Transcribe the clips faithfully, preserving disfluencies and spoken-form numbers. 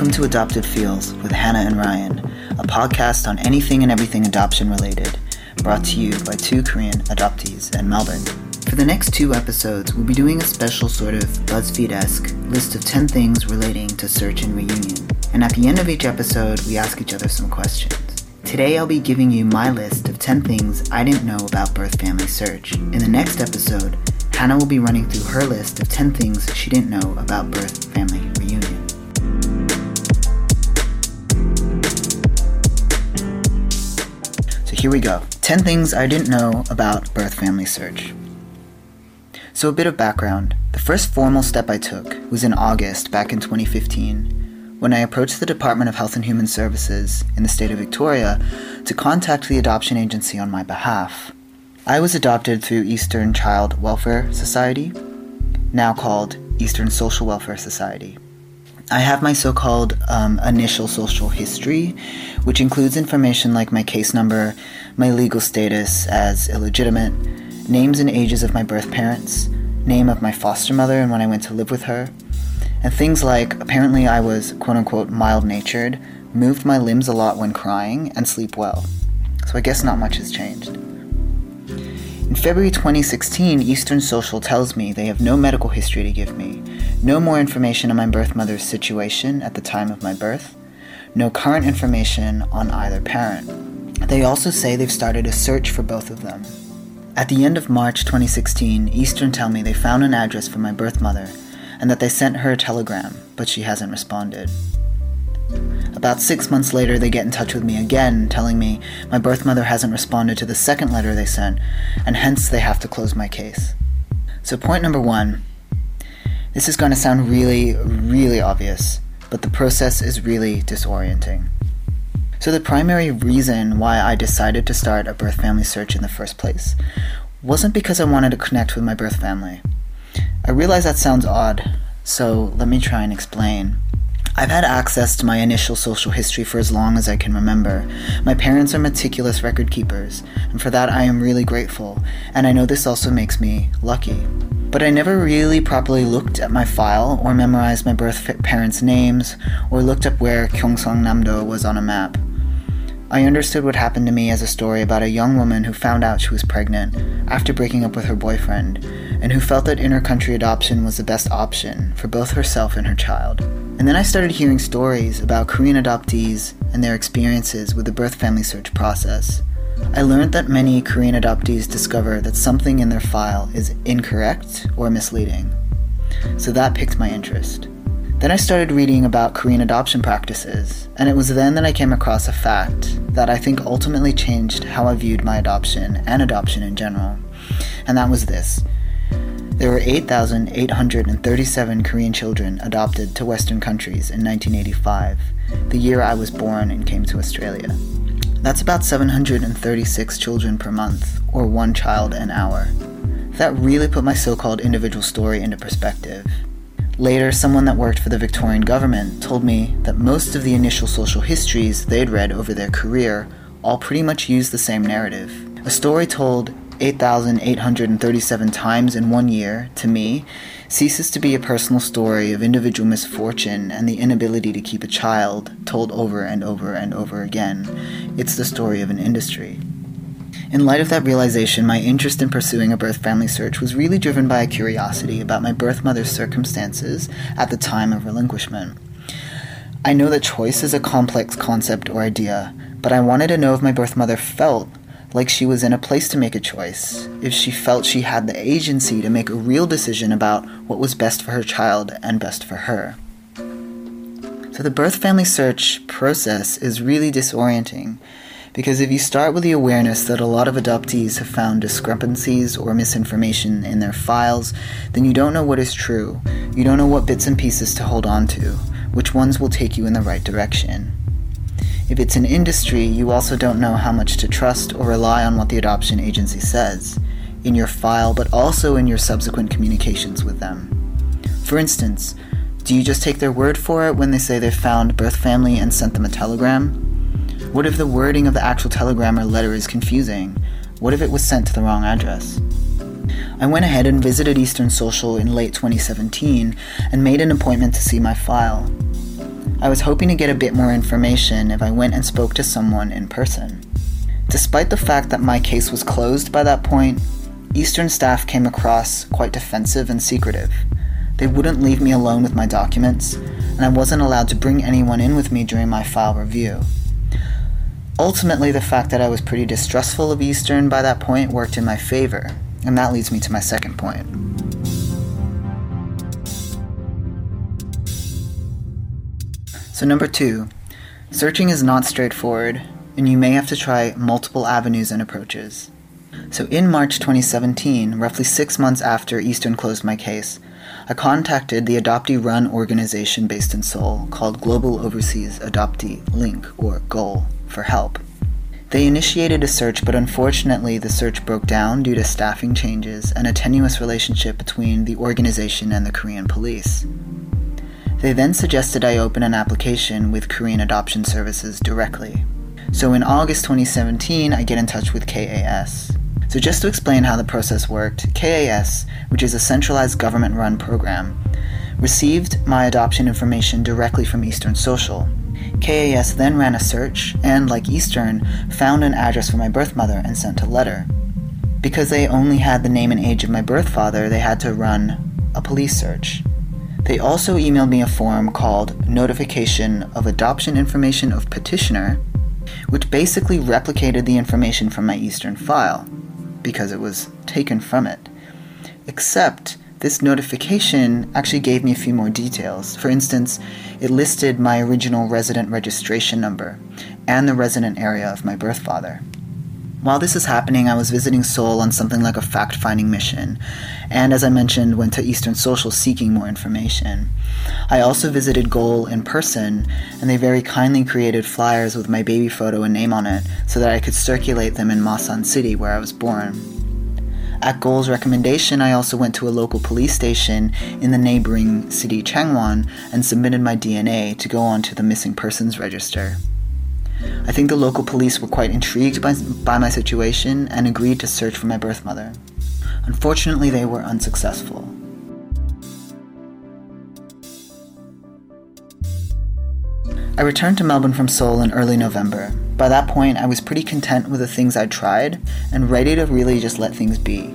Welcome to Adopted Feels with Hannah and Ryan, a podcast on anything and everything adoption related, brought to you by two Korean adoptees in Melbourne. For the next two episodes, we'll be doing a special sort of BuzzFeed-esque list of ten things relating to search and reunion. And at the end of each episode, we ask each other some questions. Today, I'll be giving you my list of ten things I didn't know about birth family search. In the next episode, Hannah will be running through her list of ten things she didn't know about birth family reunion. Here we go. ten things I didn't know about birth family search. So a bit of background. The first formal step I took was in August back in twenty fifteen when I approached the Department of Health and Human Services in the state of Victoria to contact the adoption agency on my behalf. I was adopted through Eastern Child Welfare Society, now called Eastern Social Welfare Society. I have my so-called um, initial social history, which includes information like my case number, my legal status as illegitimate, names and ages of my birth parents, name of my foster mother and when I went to live with her, and things like apparently I was quote-unquote mild-natured, moved my limbs a lot when crying, and sleep well. So I guess not much has changed. In February twenty sixteen, Eastern Social tells me they have no medical history to give me, no more information on my birth mother's situation at the time of my birth, no current information on either parent. They also say they've started a search for both of them. At the end of March twenty sixteen, Eastern tell me they found an address for my birth mother and that they sent her a telegram, but she hasn't responded. About six months later, they get in touch with me again, telling me my birth mother hasn't responded to the second letter they sent, and hence they have to close my case. So point number one, this is going to sound really, really obvious, but the process is really disorienting. So the primary reason why I decided to start a birth family search in the first place wasn't because I wanted to connect with my birth family. I realize that sounds odd, so let me try and explain. I've had access to my initial social history for as long as I can remember. My parents are meticulous record keepers, and for that I am really grateful, and I know this also makes me lucky. But I never really properly looked at my file or memorized my birth parents' names or looked up where Gyeongsangnamdo was on a map. I understood what happened to me as a story about a young woman who found out she was pregnant after breaking up with her boyfriend, and who felt that inter-country adoption was the best option for both herself and her child. And then I started hearing stories about Korean adoptees and their experiences with the birth family search process. I learned that many Korean adoptees discover that something in their file is incorrect or misleading. So that piqued my interest. Then I started reading about Korean adoption practices, and it was then that I came across a fact that I think ultimately changed how I viewed my adoption and adoption in general, and that was this. There were eight thousand eight hundred thirty-seven Korean children adopted to Western countries in nineteen eighty-five, the year I was born and came to Australia. That's about seven hundred thirty-six children per month, or one child an hour. That really put my so-called individual story into perspective. Later, someone that worked for the Victorian government told me that most of the initial social histories they'd read over their career all pretty much used the same narrative. A story told eight thousand eight hundred thirty-seven times in one year, to me, ceases to be a personal story of individual misfortune and the inability to keep a child told over and over and over again. It's the story of an industry. In light of that realization, my interest in pursuing a birth family search was really driven by a curiosity about my birth mother's circumstances at the time of relinquishment. I know that choice is a complex concept or idea, but I wanted to know if my birth mother felt like she was in a place to make a choice, if she felt she had the agency to make a real decision about what was best for her child and best for her. So the birth family search process is really disorienting, because if you start with the awareness that a lot of adoptees have found discrepancies or misinformation in their files, then you don't know what is true. You don't know what bits and pieces to hold on to, which ones will take you in the right direction. If it's an industry, you also don't know how much to trust or rely on what the adoption agency says, in your file, but also in your subsequent communications with them. For instance, do you just take their word for it when they say they've found birth family and sent them a telegram? What if the wording of the actual telegram or letter is confusing? What if it was sent to the wrong address? I went ahead and visited Eastern Social in late twenty seventeen and made an appointment to see my file. I was hoping to get a bit more information if I went and spoke to someone in person. Despite the fact that my case was closed by that point, Eastern staff came across quite defensive and secretive. They wouldn't leave me alone with my documents, and I wasn't allowed to bring anyone in with me during my file review. Ultimately, the fact that I was pretty distrustful of Eastern by that point worked in my favor, and that leads me to my second point. So number two, searching is not straightforward, and you may have to try multiple avenues and approaches. So in March twenty seventeen, roughly six months after Eastern closed my case, I contacted the adoptee-run organization based in Seoul called Global Overseas Adoptee Link, or GOAL, for help. They initiated a search, but unfortunately the search broke down due to staffing changes and a tenuous relationship between the organization and the Korean police. They then suggested I open an application with Korean Adoption Services directly. So in August twenty seventeen, I get in touch with K A S. So just to explain how the process worked, K A S, which is a centralized government-run program, received my adoption information directly from Eastern Social. K A S then ran a search and, like Eastern, found an address for my birth mother and sent a letter. Because they only had the name and age of my birth father, they had to run a police search. They also emailed me a form called Notification of Adoption Information of Petitioner, which basically replicated the information from my Eastern file, because it was taken from it. Except this notification actually gave me a few more details. For instance, it listed my original resident registration number and the resident area of my birth father. While this is happening, I was visiting Seoul on something like a fact-finding mission, and as I mentioned, went to Eastern Social seeking more information. I also visited GOAL in person, and they very kindly created flyers with my baby photo and name on it so that I could circulate them in Masan City, where I was born. At GOAL's recommendation, I also went to a local police station in the neighboring city Changwon and submitted my D N A to go onto the missing persons register. I think the local police were quite intrigued by, by my situation and agreed to search for my birth mother. Unfortunately, they were unsuccessful. I returned to Melbourne from Seoul in early November. By that point, I was pretty content with the things I'd tried and ready to really just let things be.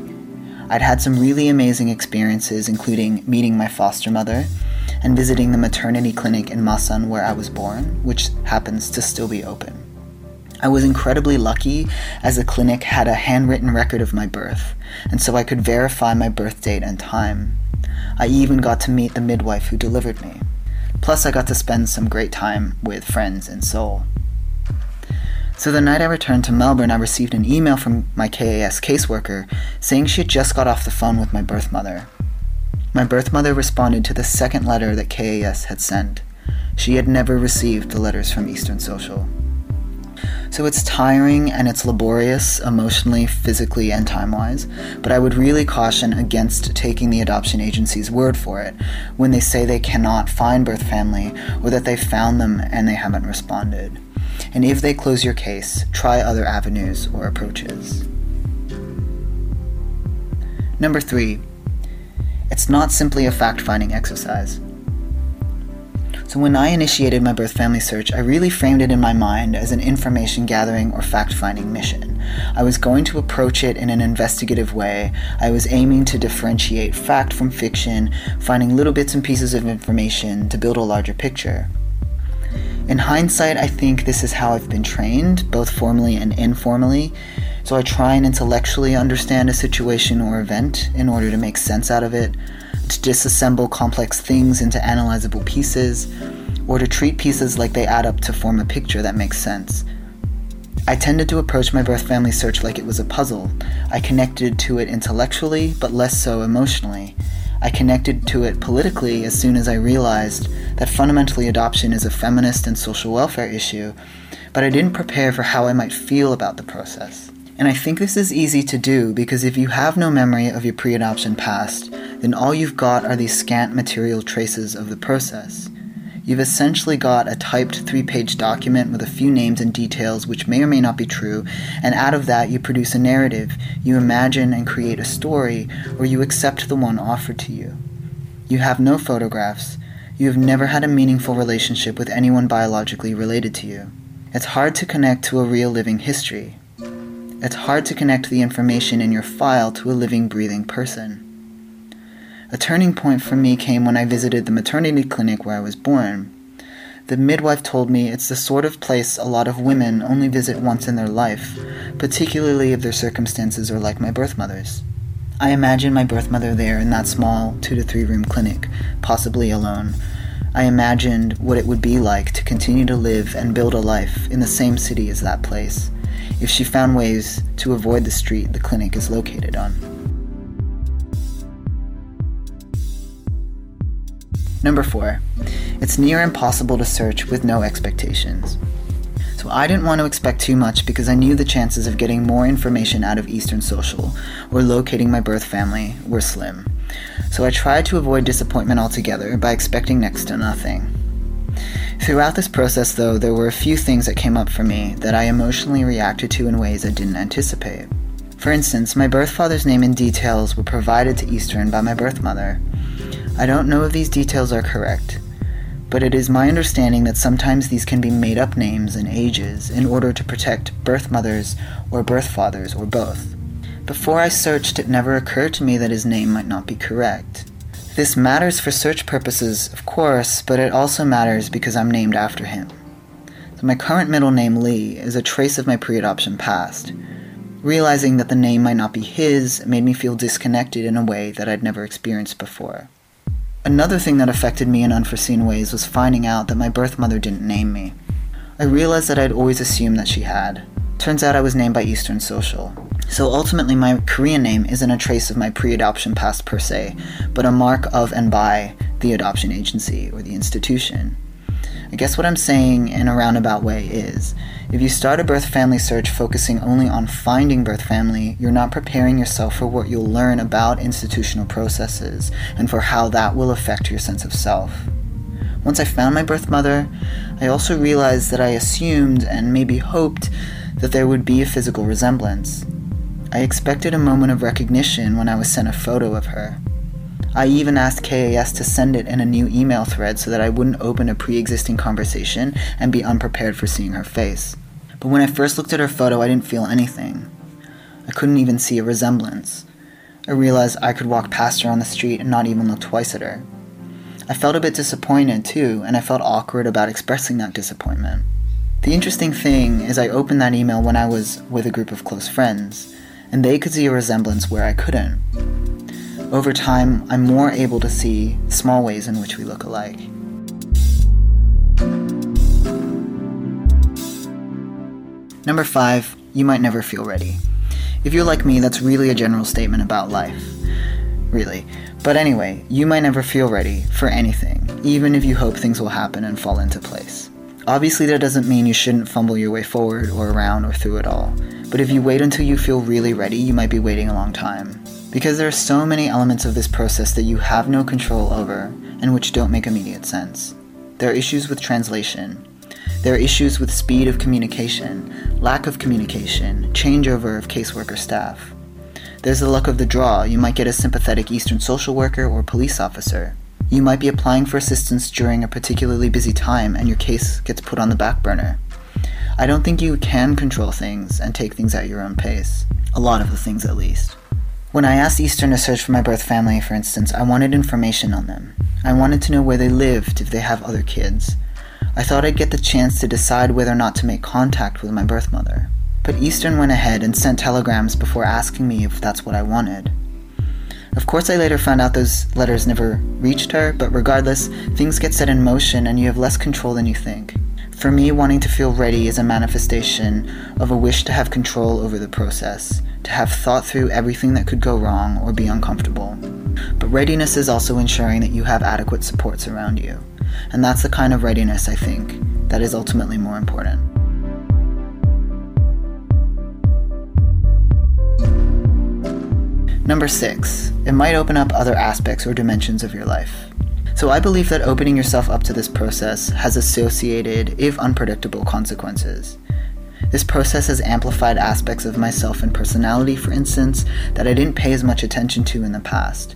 I'd had some really amazing experiences, including meeting my foster mother and visiting the maternity clinic in Masan where I was born, which happens to still be open. I was incredibly lucky as the clinic had a handwritten record of my birth, and so I could verify my birth date and time. I even got to meet the midwife who delivered me. Plus, I got to spend some great time with friends in Seoul. So the night I returned to Melbourne, I received an email from my K A S caseworker saying she had just got off the phone with my birth mother. My birth mother responded to the second letter that K A S had sent. She had never received the letters from Eastern Social. So it's tiring and it's laborious emotionally, physically, and time-wise, but I would really caution against taking the adoption agency's word for it when they say they cannot find birth family or that they found them and they haven't responded. And if they close your case, try other avenues or approaches. Number three, it's not simply a fact-finding exercise. So when I initiated my birth family search, I really framed it in my mind as an information gathering or fact-finding mission. I was going to approach it in an investigative way. I was aiming to differentiate fact from fiction, finding little bits and pieces of information to build a larger picture. In hindsight, I think this is how I've been trained, both formally and informally. So I try and intellectually understand a situation or event in order to make sense out of it, to disassemble complex things into analyzable pieces, or to treat pieces like they add up to form a picture that makes sense. I tended to approach my birth family search like it was a puzzle. I connected to it intellectually, but less so emotionally. I connected to it politically as soon as I realized that fundamentally adoption is a feminist and social welfare issue, but I didn't prepare for how I might feel about the process. And I think this is easy to do because if you have no memory of your pre-adoption past, then all you've got are these scant material traces of the process. You've essentially got a typed three-page document with a few names and details which may or may not be true, and out of that you produce a narrative, you imagine and create a story, or you accept the one offered to you. You have no photographs, You have never had a meaningful relationship with anyone biologically related to you. It's hard to connect to a real living history. It's hard to connect the information in your file to a living, breathing person. A turning point for me came when I visited the maternity clinic where I was born. The midwife told me it's the sort of place a lot of women only visit once in their life, particularly if their circumstances are like my birth mother's. I imagine my birth mother there in that small two to three room clinic, possibly alone. I imagined what it would be like to continue to live and build a life in the same city as that place, if she found ways to avoid the street the clinic is located on. Number four, it's near impossible to search with no expectations. So I didn't want to expect too much because I knew the chances of getting more information out of Eastern Social or locating my birth family were slim. So I tried to avoid disappointment altogether by expecting next to nothing. Throughout this process, though, there were a few things that came up for me that I emotionally reacted to in ways I didn't anticipate. For instance, my birth father's name and details were provided to Eastern by my birth mother. I don't know if these details are correct, but it is my understanding that sometimes these can be made-up names and ages in order to protect birth mothers or birth fathers or both. Before I searched, it never occurred to me that his name might not be correct. This matters for search purposes, of course, but it also matters because I'm named after him. So my current middle name, Lee, is a trace of my pre-adoption past. Realizing that the name might not be his made me feel disconnected in a way that I'd never experienced before. Another thing that affected me in unforeseen ways was finding out that my birth mother didn't name me. I realized that I'd always assumed that she had. Turns out I was named by Eastern Social. So ultimately my Korean name isn't a trace of my pre-adoption past per se, but a mark of and by the adoption agency or the institution. I guess what I'm saying in a roundabout way is, if you start a birth family search focusing only on finding birth family, you're not preparing yourself for what you'll learn about institutional processes and for how that will affect your sense of self. Once I found my birth mother, I also realized that I assumed and maybe hoped that there would be a physical resemblance. I expected a moment of recognition when I was sent a photo of her. I even asked K A S to send it in a new email thread so that I wouldn't open a pre-existing conversation and be unprepared for seeing her face. But when I first looked at her photo, I didn't feel anything. I couldn't even see a resemblance. I realized I could walk past her on the street and not even look twice at her. I felt a bit disappointed too, and I felt awkward about expressing that disappointment. The interesting thing is I opened that email when I was with a group of close friends, and they could see a resemblance where I couldn't. Over time, I'm more able to see small ways in which we look alike. Number five, you might never feel ready. If you're like me, that's really a general statement about life. Really. But anyway, you might never feel ready for anything, even if you hope things will happen and fall into place. Obviously, that doesn't mean you shouldn't fumble your way forward or around or through it all. But if you wait until you feel really ready, you might be waiting a long time. Because there are so many elements of this process that you have no control over and which don't make immediate sense. There are issues with translation. There are issues with speed of communication, lack of communication, changeover of caseworker staff. There's the luck of the draw. You might get a sympathetic Eastern social worker or police officer. You might be applying for assistance during a particularly busy time and your case gets put on the back burner. I don't think you can control things and take things at your own pace. A lot of the things, at least. When I asked Eastern to search for my birth family, for instance, I wanted information on them. I wanted to know where they lived, if they have other kids. I thought I'd get the chance to decide whether or not to make contact with my birth mother. But Eastern went ahead and sent telegrams before asking me if that's what I wanted. Of course, I later found out those letters never reached her, but regardless, things get set in motion and you have less control than you think. For me, wanting to feel ready is a manifestation of a wish to have control over the process, to have thought through everything that could go wrong or be uncomfortable. But readiness is also ensuring that you have adequate supports around you. And that's the kind of readiness, I think, that is ultimately more important. Number six, it might open up other aspects or dimensions of your life. So I believe that opening yourself up to this process has associated, if unpredictable, consequences. This process has amplified aspects of myself and personality, for instance, that I didn't pay as much attention to in the past.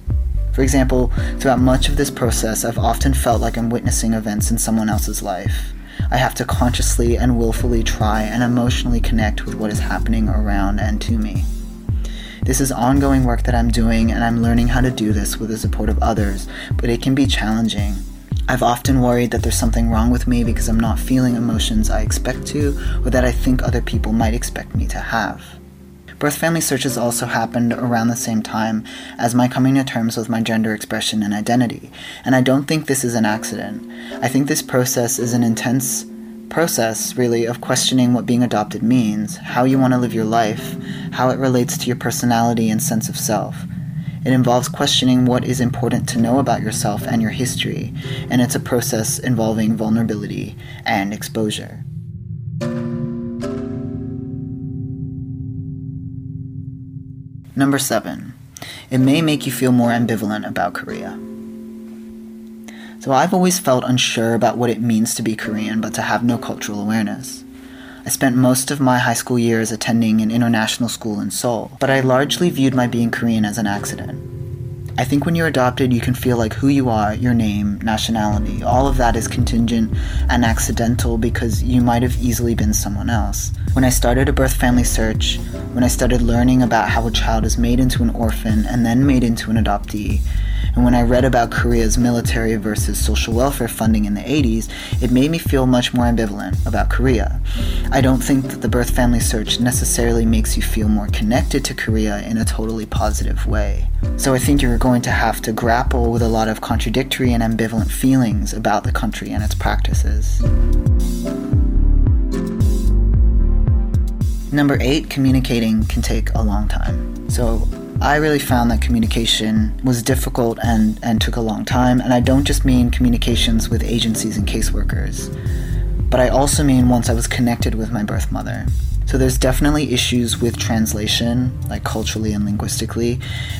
For example, throughout much of this process, I've often felt like I'm witnessing events in someone else's life. I have to consciously and willfully try and emotionally connect with what is happening around and to me. This is ongoing work that I'm doing, and I'm learning how to do this with the support of others, but it can be challenging. I've often worried that there's something wrong with me because I'm not feeling emotions I expect to, or that I think other people might expect me to have. Birth family searches also happened around the same time as my coming to terms with my gender expression and identity, and I don't think this is an accident. I think this process is an intense process, really, of questioning what being adopted means, how you want to live your life, how it relates to your personality and sense of self. It involves questioning what is important to know about yourself and your history, and it's a process involving vulnerability and exposure. Number seven, it may make you feel more ambivalent about Korea. So I've always felt unsure about what it means to be Korean, but to have no cultural awareness. I spent most of my high school years attending an international school in Seoul, but I largely viewed my being Korean as an accident. I think when you're adopted, you can feel like who you are, your name, nationality, all of that is contingent and accidental because you might have easily been someone else. When I started a birth family search, when I started learning about how a child is made into an orphan and then made into an adoptee, and when I read about Korea's military versus social welfare funding in the eighties, it made me feel much more ambivalent about Korea. I don't think that the birth family search necessarily makes you feel more connected to Korea in a totally positive way. So I think you're going to have to grapple with a lot of contradictory and ambivalent feelings about the country and its practices. Number eight, communicating can take a long time. So I really found that communication was difficult and, and took a long time, and I don't just mean communications with agencies and caseworkers, but I also mean once I was connected with my birth mother. So there's definitely issues with translation, like culturally and linguistically,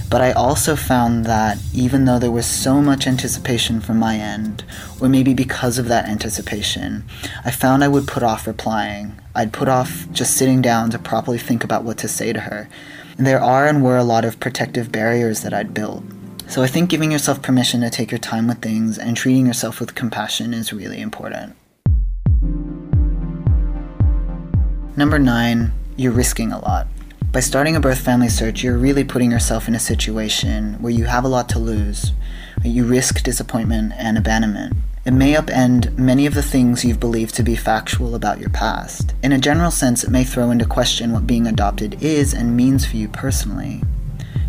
but I also found that even though there was so much anticipation from my end, or maybe because of that anticipation, I found I would put off replying. I'd put off just sitting down to properly think about what to say to her. And there are and were a lot of protective barriers that I'd built. So I think giving yourself permission to take your time with things and treating yourself with compassion is really important. Number nine, you're risking a lot. By starting a birth family search, you're really putting yourself in a situation where you have a lot to lose. You risk disappointment and abandonment. It may upend many of the things you've believed to be factual about your past. In a general sense, it may throw into question what being adopted is and means for you personally.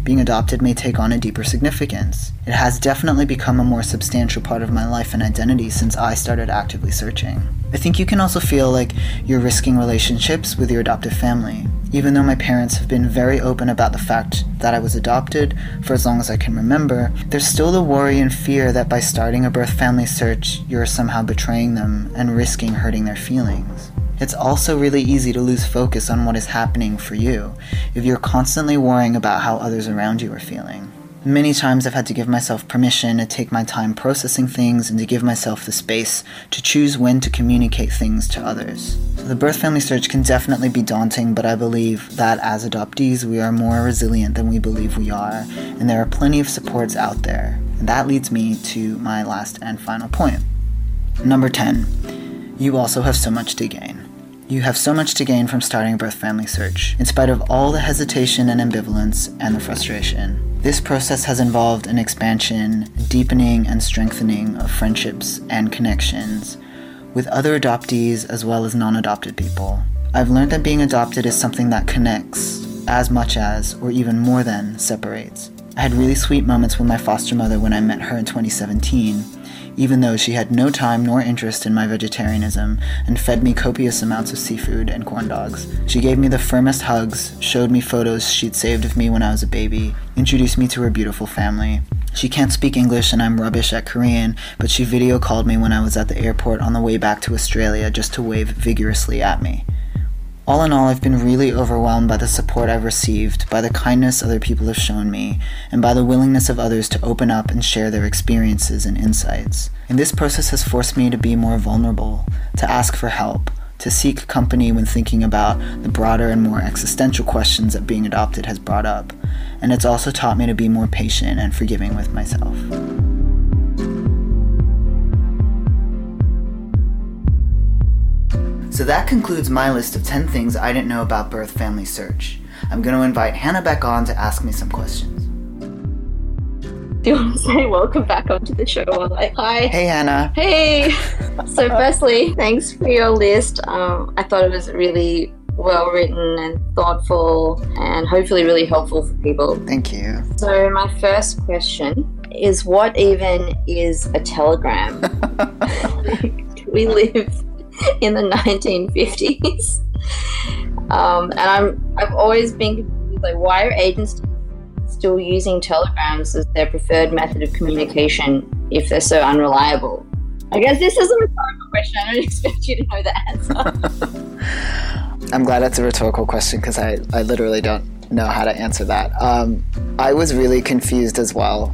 Being adopted may take on a deeper significance. It has definitely become a more substantial part of my life and identity since I started actively searching. I think you can also feel like you're risking relationships with your adoptive family. Even though my parents have been very open about the fact that I was adopted for as long as I can remember, there's still the worry and fear that by starting a birth family search, you're somehow betraying them and risking hurting their feelings. It's also really easy to lose focus on what is happening for you if you're constantly worrying about how others around you are feeling. Many times I've had to give myself permission to take my time processing things and to give myself the space to choose when to communicate things to others. So the birth family search can definitely be daunting, but I believe that as adoptees, we are more resilient than we believe we are, and there are plenty of supports out there. And that leads me to my last and final point. Number ten, you also have so much to gain. You have so much to gain from starting a birth family search, in spite of all the hesitation and ambivalence and the frustration. This process has involved an expansion, deepening, and strengthening of friendships and connections with other adoptees as well as non-adopted people. I've learned that being adopted is something that connects as much as, or even more than, separates. I had really sweet moments with my foster mother when I met her in twenty seventeen. Even though she had no time nor interest in my vegetarianism and fed me copious amounts of seafood and corn dogs. She gave me the firmest hugs, showed me photos she'd saved of me when I was a baby, introduced me to her beautiful family. She can't speak English and I'm rubbish at Korean, but she video called me when I was at the airport on the way back to Australia just to wave vigorously at me. All in all, I've been really overwhelmed by the support I've received, by the kindness other people have shown me, and by the willingness of others to open up and share their experiences and insights. And this process has forced me to be more vulnerable, to ask for help, to seek company when thinking about the broader and more existential questions that being adopted has brought up, and it's also taught me to be more patient and forgiving with myself. So that concludes my list of ten things I didn't know about birth family search. I'm going to invite Hannah back on to ask me some questions. Do you want to say welcome back onto the show? I'm like, hi. Hey, Hannah. Hey. So firstly, thanks for your list. Um, I thought it was really well written and thoughtful and hopefully really helpful for people. Thank you. So my first question is, what even is a telegram? We live in the nineteen fifties. Um, and I'm, I've always been confused, like, why are agents still using telegrams as their preferred method of communication if they're so unreliable? I guess this is a rhetorical question. I don't expect you to know the answer. I'm glad it's a rhetorical question because I, I literally don't know how to answer that. Um, I was really confused as well.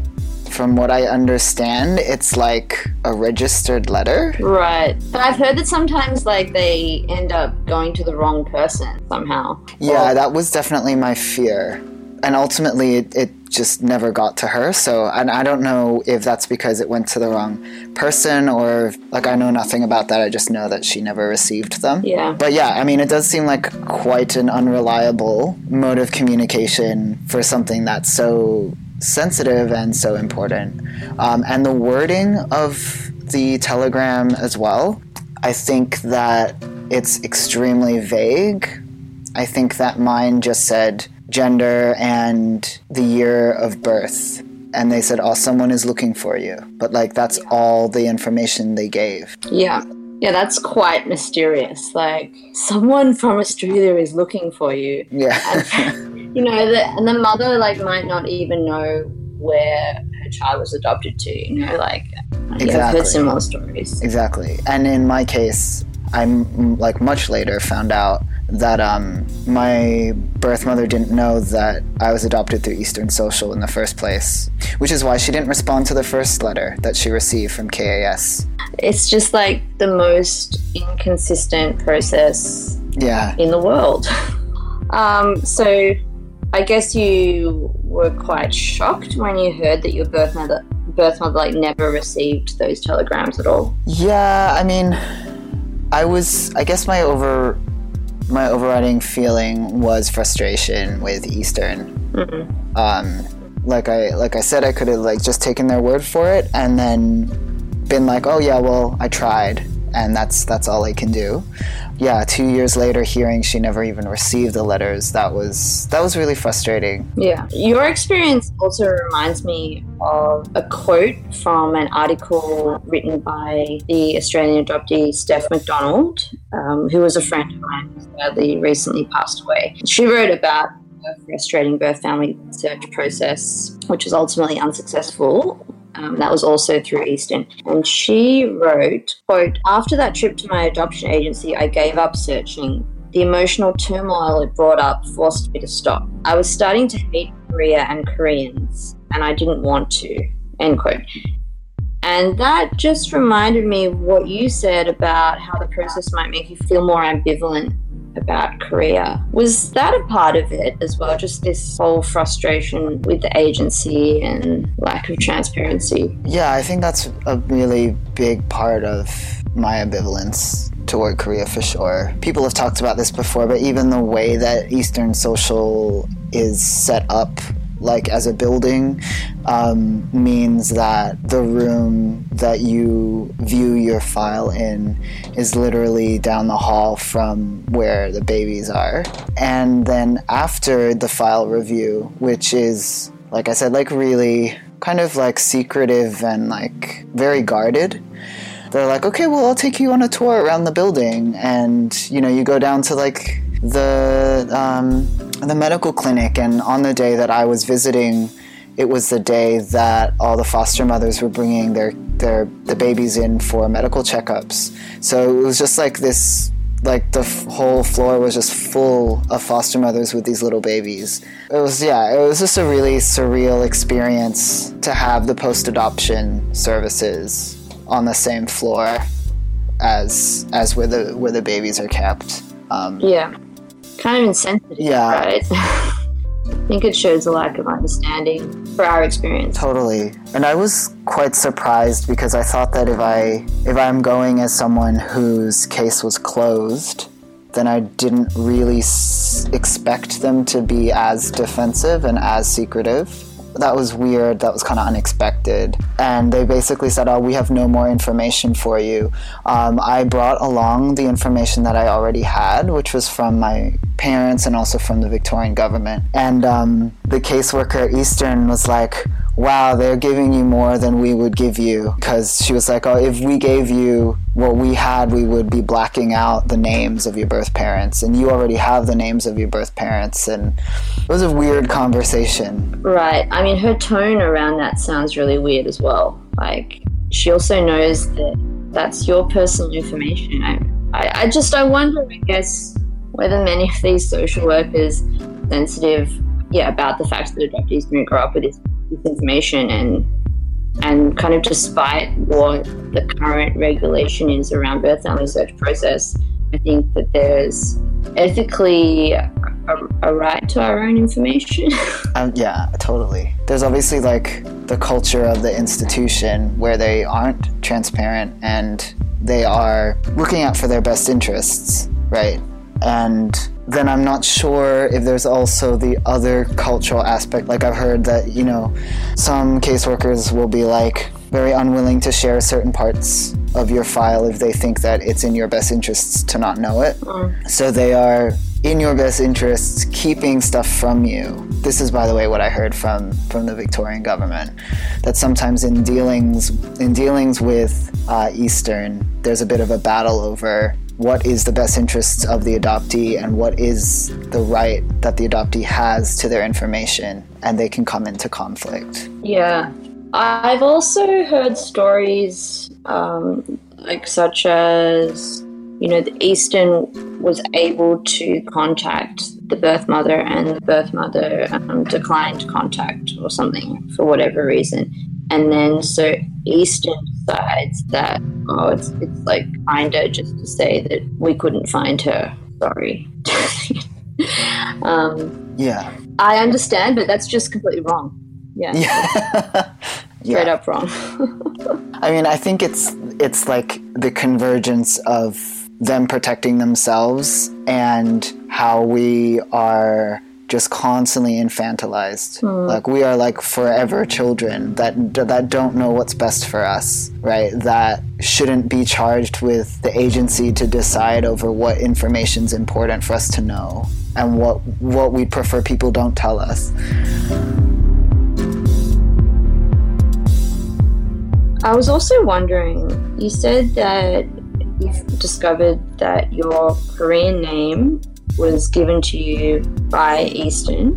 From what I understand, it's like a registered letter. Right. But I've heard that sometimes, like, they end up going to the wrong person somehow. Yeah, or- that was definitely my fear. And ultimately, it, it just never got to her. So, and I don't know if that's because it went to the wrong person or, like, I know nothing about that. I just know that she never received them. Yeah. But yeah, I mean, it does seem like quite an unreliable mode of communication for something that's so sensitive and so important. Um, and the wording of the telegram as well, I think that it's extremely vague. I think that mine just said gender and the year of birth. And they said, oh, someone is looking for you. But, like, that's all the information they gave. Yeah. Yeah, that's quite mysterious. Like, someone from Australia is looking for you. Yeah. And, you know, the, and the mother, like, might not even know where her child was adopted to, you know, like, exactly. Yeah, I've heard similar stories. Exactly. And in my case, I'm, like, much later found out that um, my birth mother didn't know that I was adopted through Eastern Social in the first place, which is why she didn't respond to the first letter that she received from K A S. It's just, like, the most inconsistent process yeah. in the world. um, so I guess you were quite shocked when you heard that your birth mother, birth mother, like, never received those telegrams at all. Yeah, I mean, I was, I guess my over... My overriding feeling was frustration with Eastern. Mm-hmm. Um, like I like I said, I could have, like, just taken their word for it and then been like, oh yeah, well, I tried, and that's that's all I can do. Yeah, two years later, hearing she never even received the letters, that was that was really frustrating. Yeah, your experience also reminds me of a quote from an article written by the Australian adoptee Steph McDonald, um, who was a friend of mine who sadly recently passed away. She wrote about her frustrating birth family search process, which was ultimately unsuccessful. Um, that was also through Eastern. And she wrote, quote, "After that trip to my adoption agency, I gave up searching. The emotional turmoil it brought up forced me to stop. I was starting to hate Korea and Koreans, and I didn't want to," end quote. And that just reminded me of what you said about how the process might make you feel more ambivalent about Korea. Was that a part of it as well, just this whole frustration with the agency and lack of transparency? Yeah, I think that's a really big part of my ambivalence toward Korea, for sure. People have talked about this before, but even the way that Eastern Social is set up, like, as a building, um, means that the room that you view your file in is literally down the hall from where the babies are. And then after the file review, which is, like I said, like, really kind of, like, secretive and, like, very guarded, they're like, okay, well, I'll take you on a tour around the building. And, you know, you go down to, like, the um, the medical clinic, and on the day that I was visiting, it was the day that all the foster mothers were bringing their their the babies in for medical checkups. So it was just like this, like, the f- whole floor was just full of foster mothers with these little babies. It was, yeah, it was just a really surreal experience to have the post-adoption services on the same floor as as where the where the babies are kept. Um, yeah. Kind of insensitive, yeah. Right? I think it shows a lack of understanding for our experience. Totally. And I was quite surprised because I thought that if I if I'm going as someone whose case was closed, then I didn't really s- expect them to be as defensive and as secretive. That was weird. That was kind of unexpected. And they basically said, oh, we have no more information for you. Um, I brought along the information that I already had, which was from my parents and also from the Victorian government. And um, the caseworker at Eastern was like, wow, they're giving you more than we would give you. Because she was like, oh, if we gave you what we had, we would be blacking out the names of your birth parents. And you already have the names of your birth parents. And it was a weird conversation. Right. I mean, her tone around that sounds really weird as well. Like, she also knows that that's your personal information. I, I, I just, I wonder, I guess, whether many of these social workers are sensitive, yeah, about the fact that adoptees didn't grow up with this information and and kind of despite what the current regulation is around birth family search process, I think that there's ethically a, a right to our own information. um, yeah, totally. There's obviously like the culture of the institution where they aren't transparent and they are looking out for their best interests, right? And then I'm not sure if there's also the other cultural aspect. Like I've heard that, you know, some caseworkers will be like very unwilling to share certain parts of your file if they think that it's in your best interests to not know it. Mm. So they are in your best interests keeping stuff from you. This is, by the way, what I heard from, from the Victorian government, that sometimes in dealings, in dealings with uh, Eastern, there's a bit of a battle over what is the best interests of the adoptee and what is the right that the adoptee has to their information, and they can come into conflict. Yeah. I've also heard stories um, like such as, you know, the Eastern was able to contact the birth mother and the birth mother um, declined contact or something for whatever reason. And then so Eastern decides that, oh, it's it's like kinda just to say that we couldn't find her. Sorry. um, yeah. I understand, but that's just completely wrong. Yeah. yeah. Straight yeah. up wrong. I mean, I think it's it's like the convergence of them protecting themselves and how we are just constantly infantilized. Mm. Like we are like forever children that that don't know what's best for us, right? That shouldn't be charged with the agency to decide over what information's important for us to know and what what we prefer people don't tell us. I was also wondering, you said that you've discovered that your Korean name was given to you by Eastern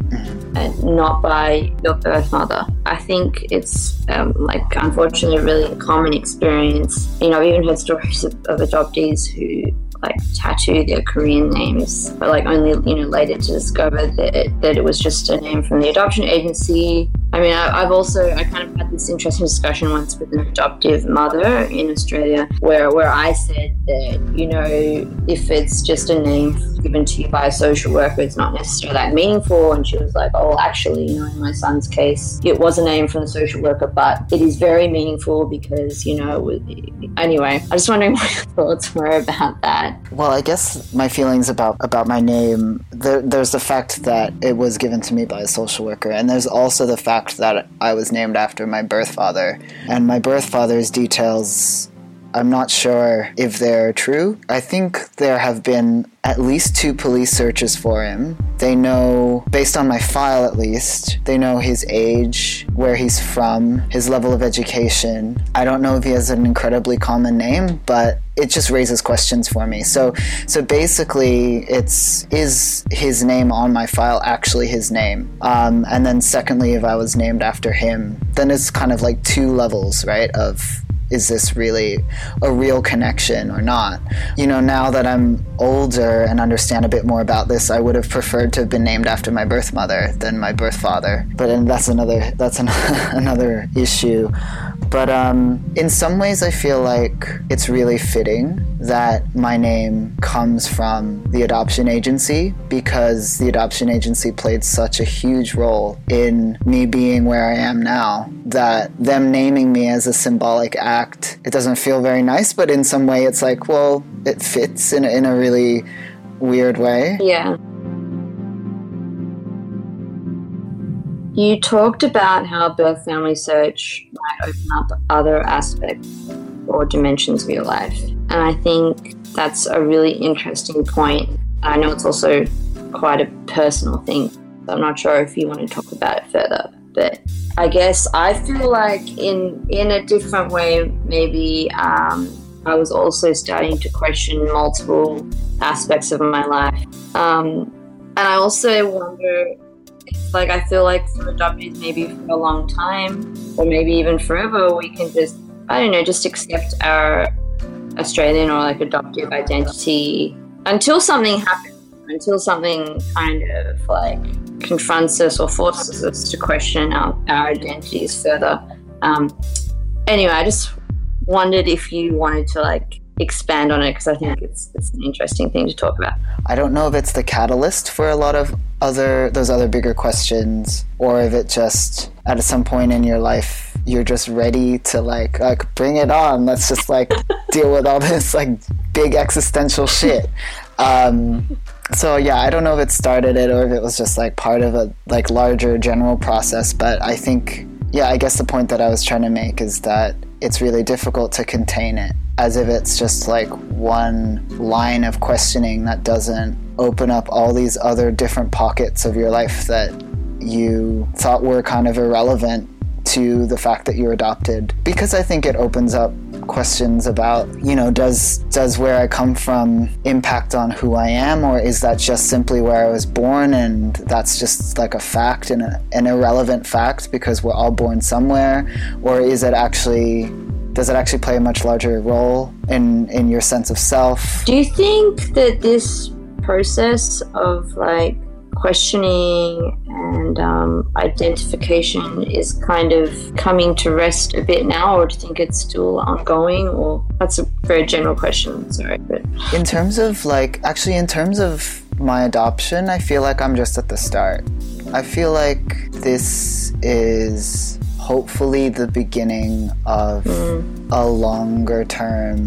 and not by your birth mother. I think it's um, like unfortunately a really common experience. You know, I've even heard stories of, of adoptees who like tattoo their Korean names, but like only, you know, later to discover that that it was just a name from the adoption agency. I mean, I, I've also, I kind of had this interesting discussion once with an adoptive mother in Australia where, where I said that, you know, if it's just a name given to you by a social worker, it's not necessarily that meaningful. And she was like, oh, actually, you know, in my son's case, it was a name from the social worker, but it is very meaningful because, you know, it was, anyway, I'm just wondering what your thoughts were about that. Well, I guess my feelings about, about my name, there, there's the fact that it was given to me by a social worker. And there's also the fact that I was named after my birth father, and my birth father's details, I'm not sure if they're true. I think there have been at least two police searches for him. They know, based on my file at least, they know his age, where he's from, his level of education. I don't know if he has an incredibly common name, but it just raises questions for me. So so basically, it's, is his name on my file actually his name? Um, and then secondly, if I was named after him, then it's kind of like two levels, right, of is this really a real connection or not? You know, now that I'm older and understand a bit more about this, I would have preferred to have been named after my birth mother than my birth father. But and that's another that's an, another issue. But um, in some ways, I feel like it's really fitting that my name comes from the adoption agency, because the adoption agency played such a huge role in me being where I am now that them naming me as a symbolic act, it doesn't feel very nice, but in some way it's like, well, it fits in, in a really weird way. Yeah. You talked about how birth family search might open up other aspects or dimensions of your life. And I think that's a really interesting point. I know it's also quite a personal thing, so I'm not sure if you want to talk about it further. But I guess I feel like in in a different way, maybe um, I was also starting to question multiple aspects of my life. Um, and I also wonder... It's like I feel like for adoptees, maybe for a long time, or maybe even forever, we can just, I don't know, just accept our Australian or like adoptive identity until something happens, until something kind of like confronts us or forces us to question our, our identities further. Um, anyway, I just wondered if you wanted to like expand on it, because I think it's it's an interesting thing to talk about. I don't know if it's the catalyst for a lot of other those other bigger questions, or if it just at some point in your life you're just ready to like like bring it on. Let's just like deal with all this like big existential shit. Um, so yeah, I don't know if it started it or if it was just like part of a like larger general process. But I think yeah, I guess the point that I was trying to make is that it's really difficult to contain it, as if it's just like one line of questioning that doesn't open up all these other different pockets of your life that you thought were kind of irrelevant to the fact that you're adopted. Because I think it opens up questions about, you know, does does where I come from impact on who I am, or is that just simply where I was born and that's just like a fact and a, an irrelevant fact because we're all born somewhere? Or is it actually... Does it actually play a much larger role in, in your sense of self? Do you think that this process of like questioning and um, identification is kind of coming to rest a bit now, or do you think it's still ongoing? Or that's a very general question, sorry. But in terms of like, actually in terms of my adoption, I feel like I'm just at the start. I feel like this is... hopefully the beginning of mm. a longer term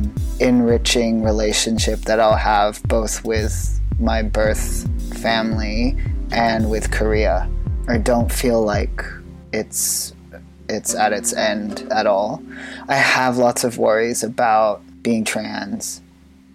enriching relationship that I'll have both with my birth family and with Korea. I don't feel like it's it's at its end at all. I have lots of worries about being trans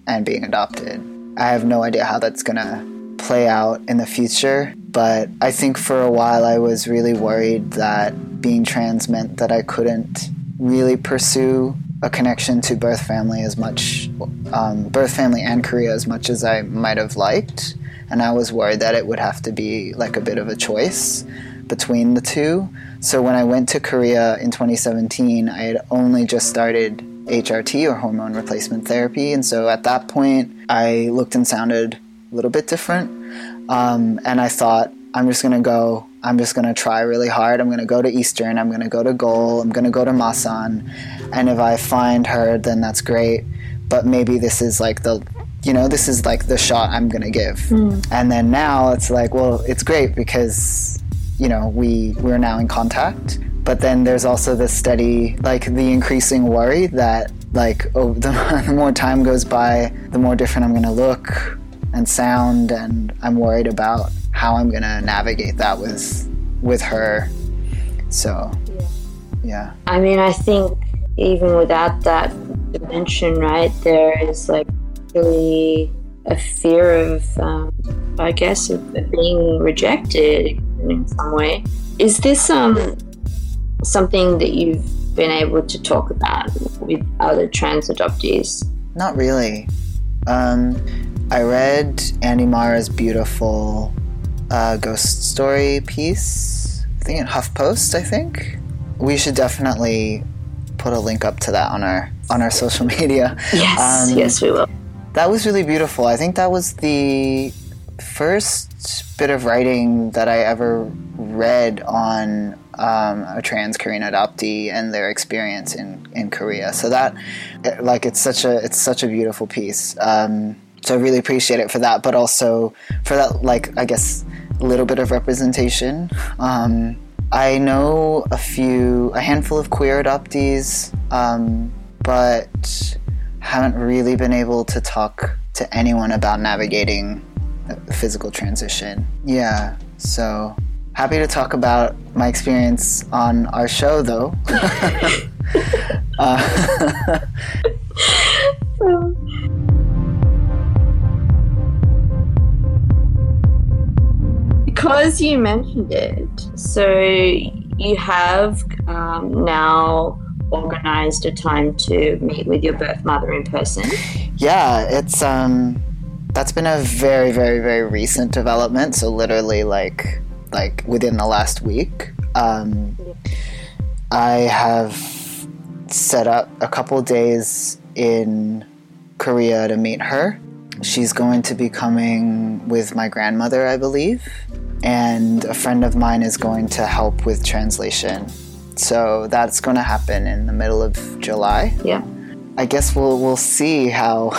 and being adopted. I have no idea how that's gonna play out in the future, but I think for a while I was really worried that being trans meant that I couldn't really pursue a connection to birth family as much, um, birth family and Korea as much as I might have liked. And I was worried that it would have to be like a bit of a choice between the two. So when I went to Korea in twenty seventeen, I had only just started H R T, or hormone replacement therapy. And so at that point, I looked and sounded a little bit different. Um, and I thought, I'm just going to go. I'm just going to try really hard. I'm going to go to Eastern. I'm going to go to Gol. I'm going to go to Masan. And if I find her, then that's great. But maybe this is like the, you know, this is like the shot I'm going to give. Mm. And then now it's like, well, it's great because, you know, we, we're now in contact. But then there's also this steady, like the increasing worry that like, oh, the, the more time goes by, the more different I'm going to look and sound. And I'm worried about how I'm gonna navigate that with with her. So yeah. yeah. I mean, I think even without that dimension, right, there is like really a fear of, um, I guess, of, of being rejected in some way. Is this um something that you've been able to talk about with other trans adoptees? Not really. Um, I read Annie Mara's beautiful Uh, ghost story piece, I think in HuffPost, I think. We should definitely put a link up to that on our on our social media. Yes, um, yes, we will. That was really beautiful. I think that was the first bit of writing that I ever read on um, a trans Korean adoptee and their experience in, in Korea. So that, like, it's such a it's such a beautiful piece. Um, so I really appreciate it for that, but also for that, like, I guess, little bit of representation. Um, I know a few, a handful of queer adoptees, um, but haven't really been able to talk to anyone about navigating a physical transition. Yeah, so happy to talk about my experience on our show, though. uh, Because you mentioned it, so you have um, now organized a time to meet with your birth mother in person. Yeah, it's um, that's been a very, very, very recent development. So literally, like, like within the last week, um, yeah. I have set up a couple days in Korea to meet her. She's going to be coming with my grandmother, I believe. And a friend of mine is going to help with translation. So that's going to happen in the middle of July. Yeah. I guess we'll we'll see how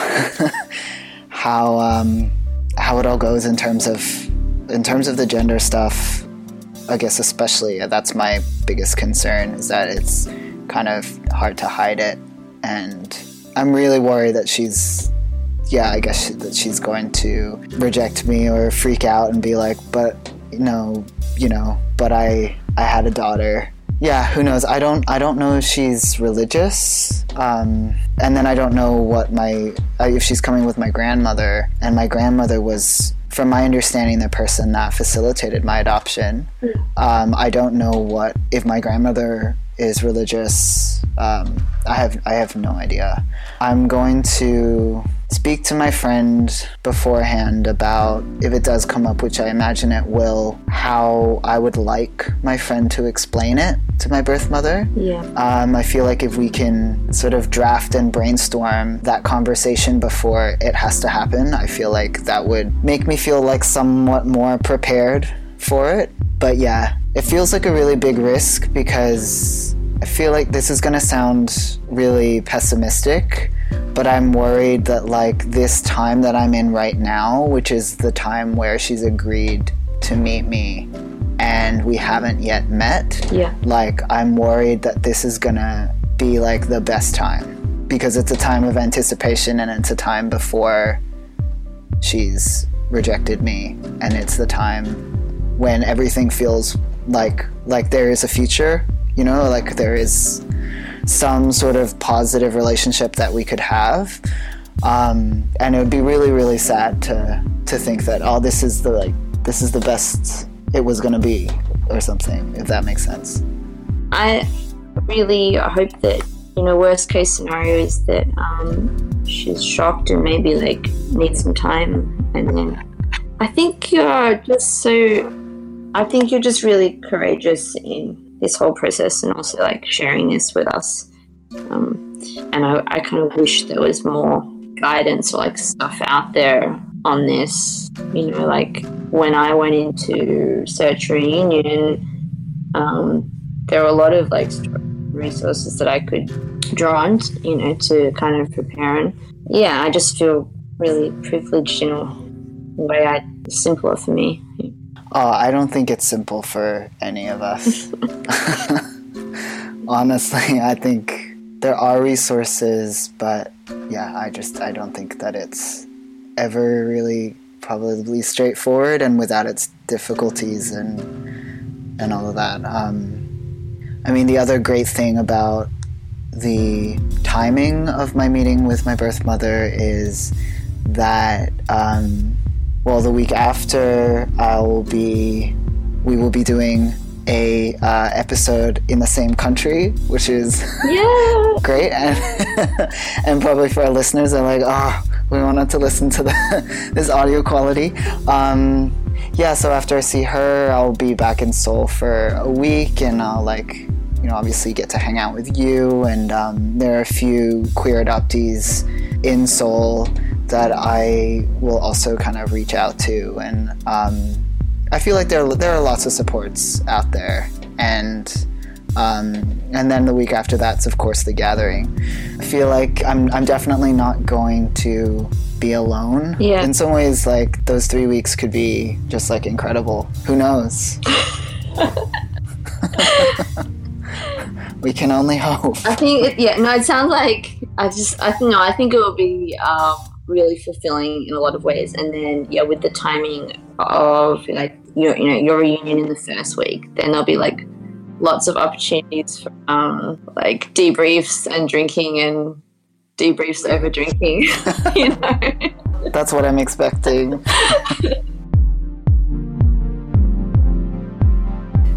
how um, how it all goes in terms of in terms of the gender stuff. I guess especially that's my biggest concern, is that it's kind of hard to hide it, and I'm really worried that she's yeah, I guess she, that she's going to reject me or freak out and be like, but no, you know, but I, I had a daughter. Yeah, who knows? I don't, I don't know if she's religious. Um, and then I don't know what my, if she's coming with my grandmother, and my grandmother was, from my understanding, the person that facilitated my adoption. Um, I don't know what, if my grandmother is religious. Um, I have, I have no idea. I'm going to speak to my friend beforehand about, if it does come up, which I imagine it will, how I would like my friend to explain it to my birth mother. Yeah. Um, I feel like if we can sort of draft and brainstorm that conversation before it has to happen, I feel like that would make me feel like somewhat more prepared for it. But yeah, it feels like a really big risk, because I feel like this is going to sound really pessimistic, but I'm worried that, like, this time that I'm in right now, which is the time where she's agreed to meet me and we haven't yet met, yeah. like, I'm worried that this is going to be, like, the best time, because it's a time of anticipation, and it's a time before she's rejected me, and it's the time when everything feels like, like there is a future, you know, like there is some sort of positive relationship that we could have, um, and it would be really, really sad to to think that, oh, this is the like this is the best it was gonna be, or something, if that makes sense. I really hope that, you know, worst case scenario is that um, she's shocked and maybe, like, needs some time, and then I think you're just so I think you're just really courageous in this whole process, and also, like, sharing this with us. Um, and I, I kind of wish there was more guidance or, like, stuff out there on this. You know, like, when I went into Search Reunion, um, there were a lot of, like, resources that I could draw on, you know, to kind of prepare. And yeah, I just feel really privileged in a way. I, it's simpler for me. Oh, I don't think it's simple for any of us. Honestly, I think there are resources, but yeah, I just, I don't think that it's ever really probably straightforward, and without its difficulties and and all of that. Um, I mean, the other great thing about the timing of my meeting with my birth mother is that, um, well, the week after, I will be, we will be doing a uh, episode in the same country, which is yeah. great, and and probably for our listeners, they're like, oh, we wanted to listen to the, this audio quality. Um, yeah, so after I see her, I'll be back in Seoul for a week, and I'll, like, you know, obviously get to hang out with you, and um, there are a few queer adoptees in Seoul that I will also kind of reach out to, and um, I feel like there there are lots of supports out there, and um, and then the week after that's of course the gathering. I feel like I'm I'm definitely not going to be alone. Yeah. In some ways, like those three weeks could be just like incredible. Who knows? We can only hope. I think it, yeah. No, it sounds like I just I think no, I think it will be um, really fulfilling in a lot of ways. And then yeah, with the timing of like your you know your reunion in the first week, then there'll be like lots of opportunities for um, like debriefs and drinking and debriefs over drinking. You know, that's what I'm expecting.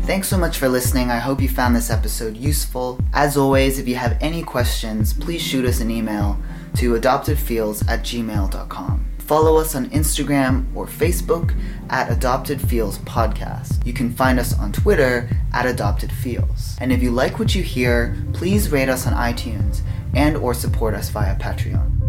Thanks so much for listening. I hope you found this episode useful. As always, if you have any questions, please shoot us an email to adopted feels at gmail dot com. Follow us on Instagram or Facebook at adoptedfeelspodcast. You can find us on Twitter at adoptedfeels. And if you like what you hear, please rate us on iTunes and or support us via Patreon.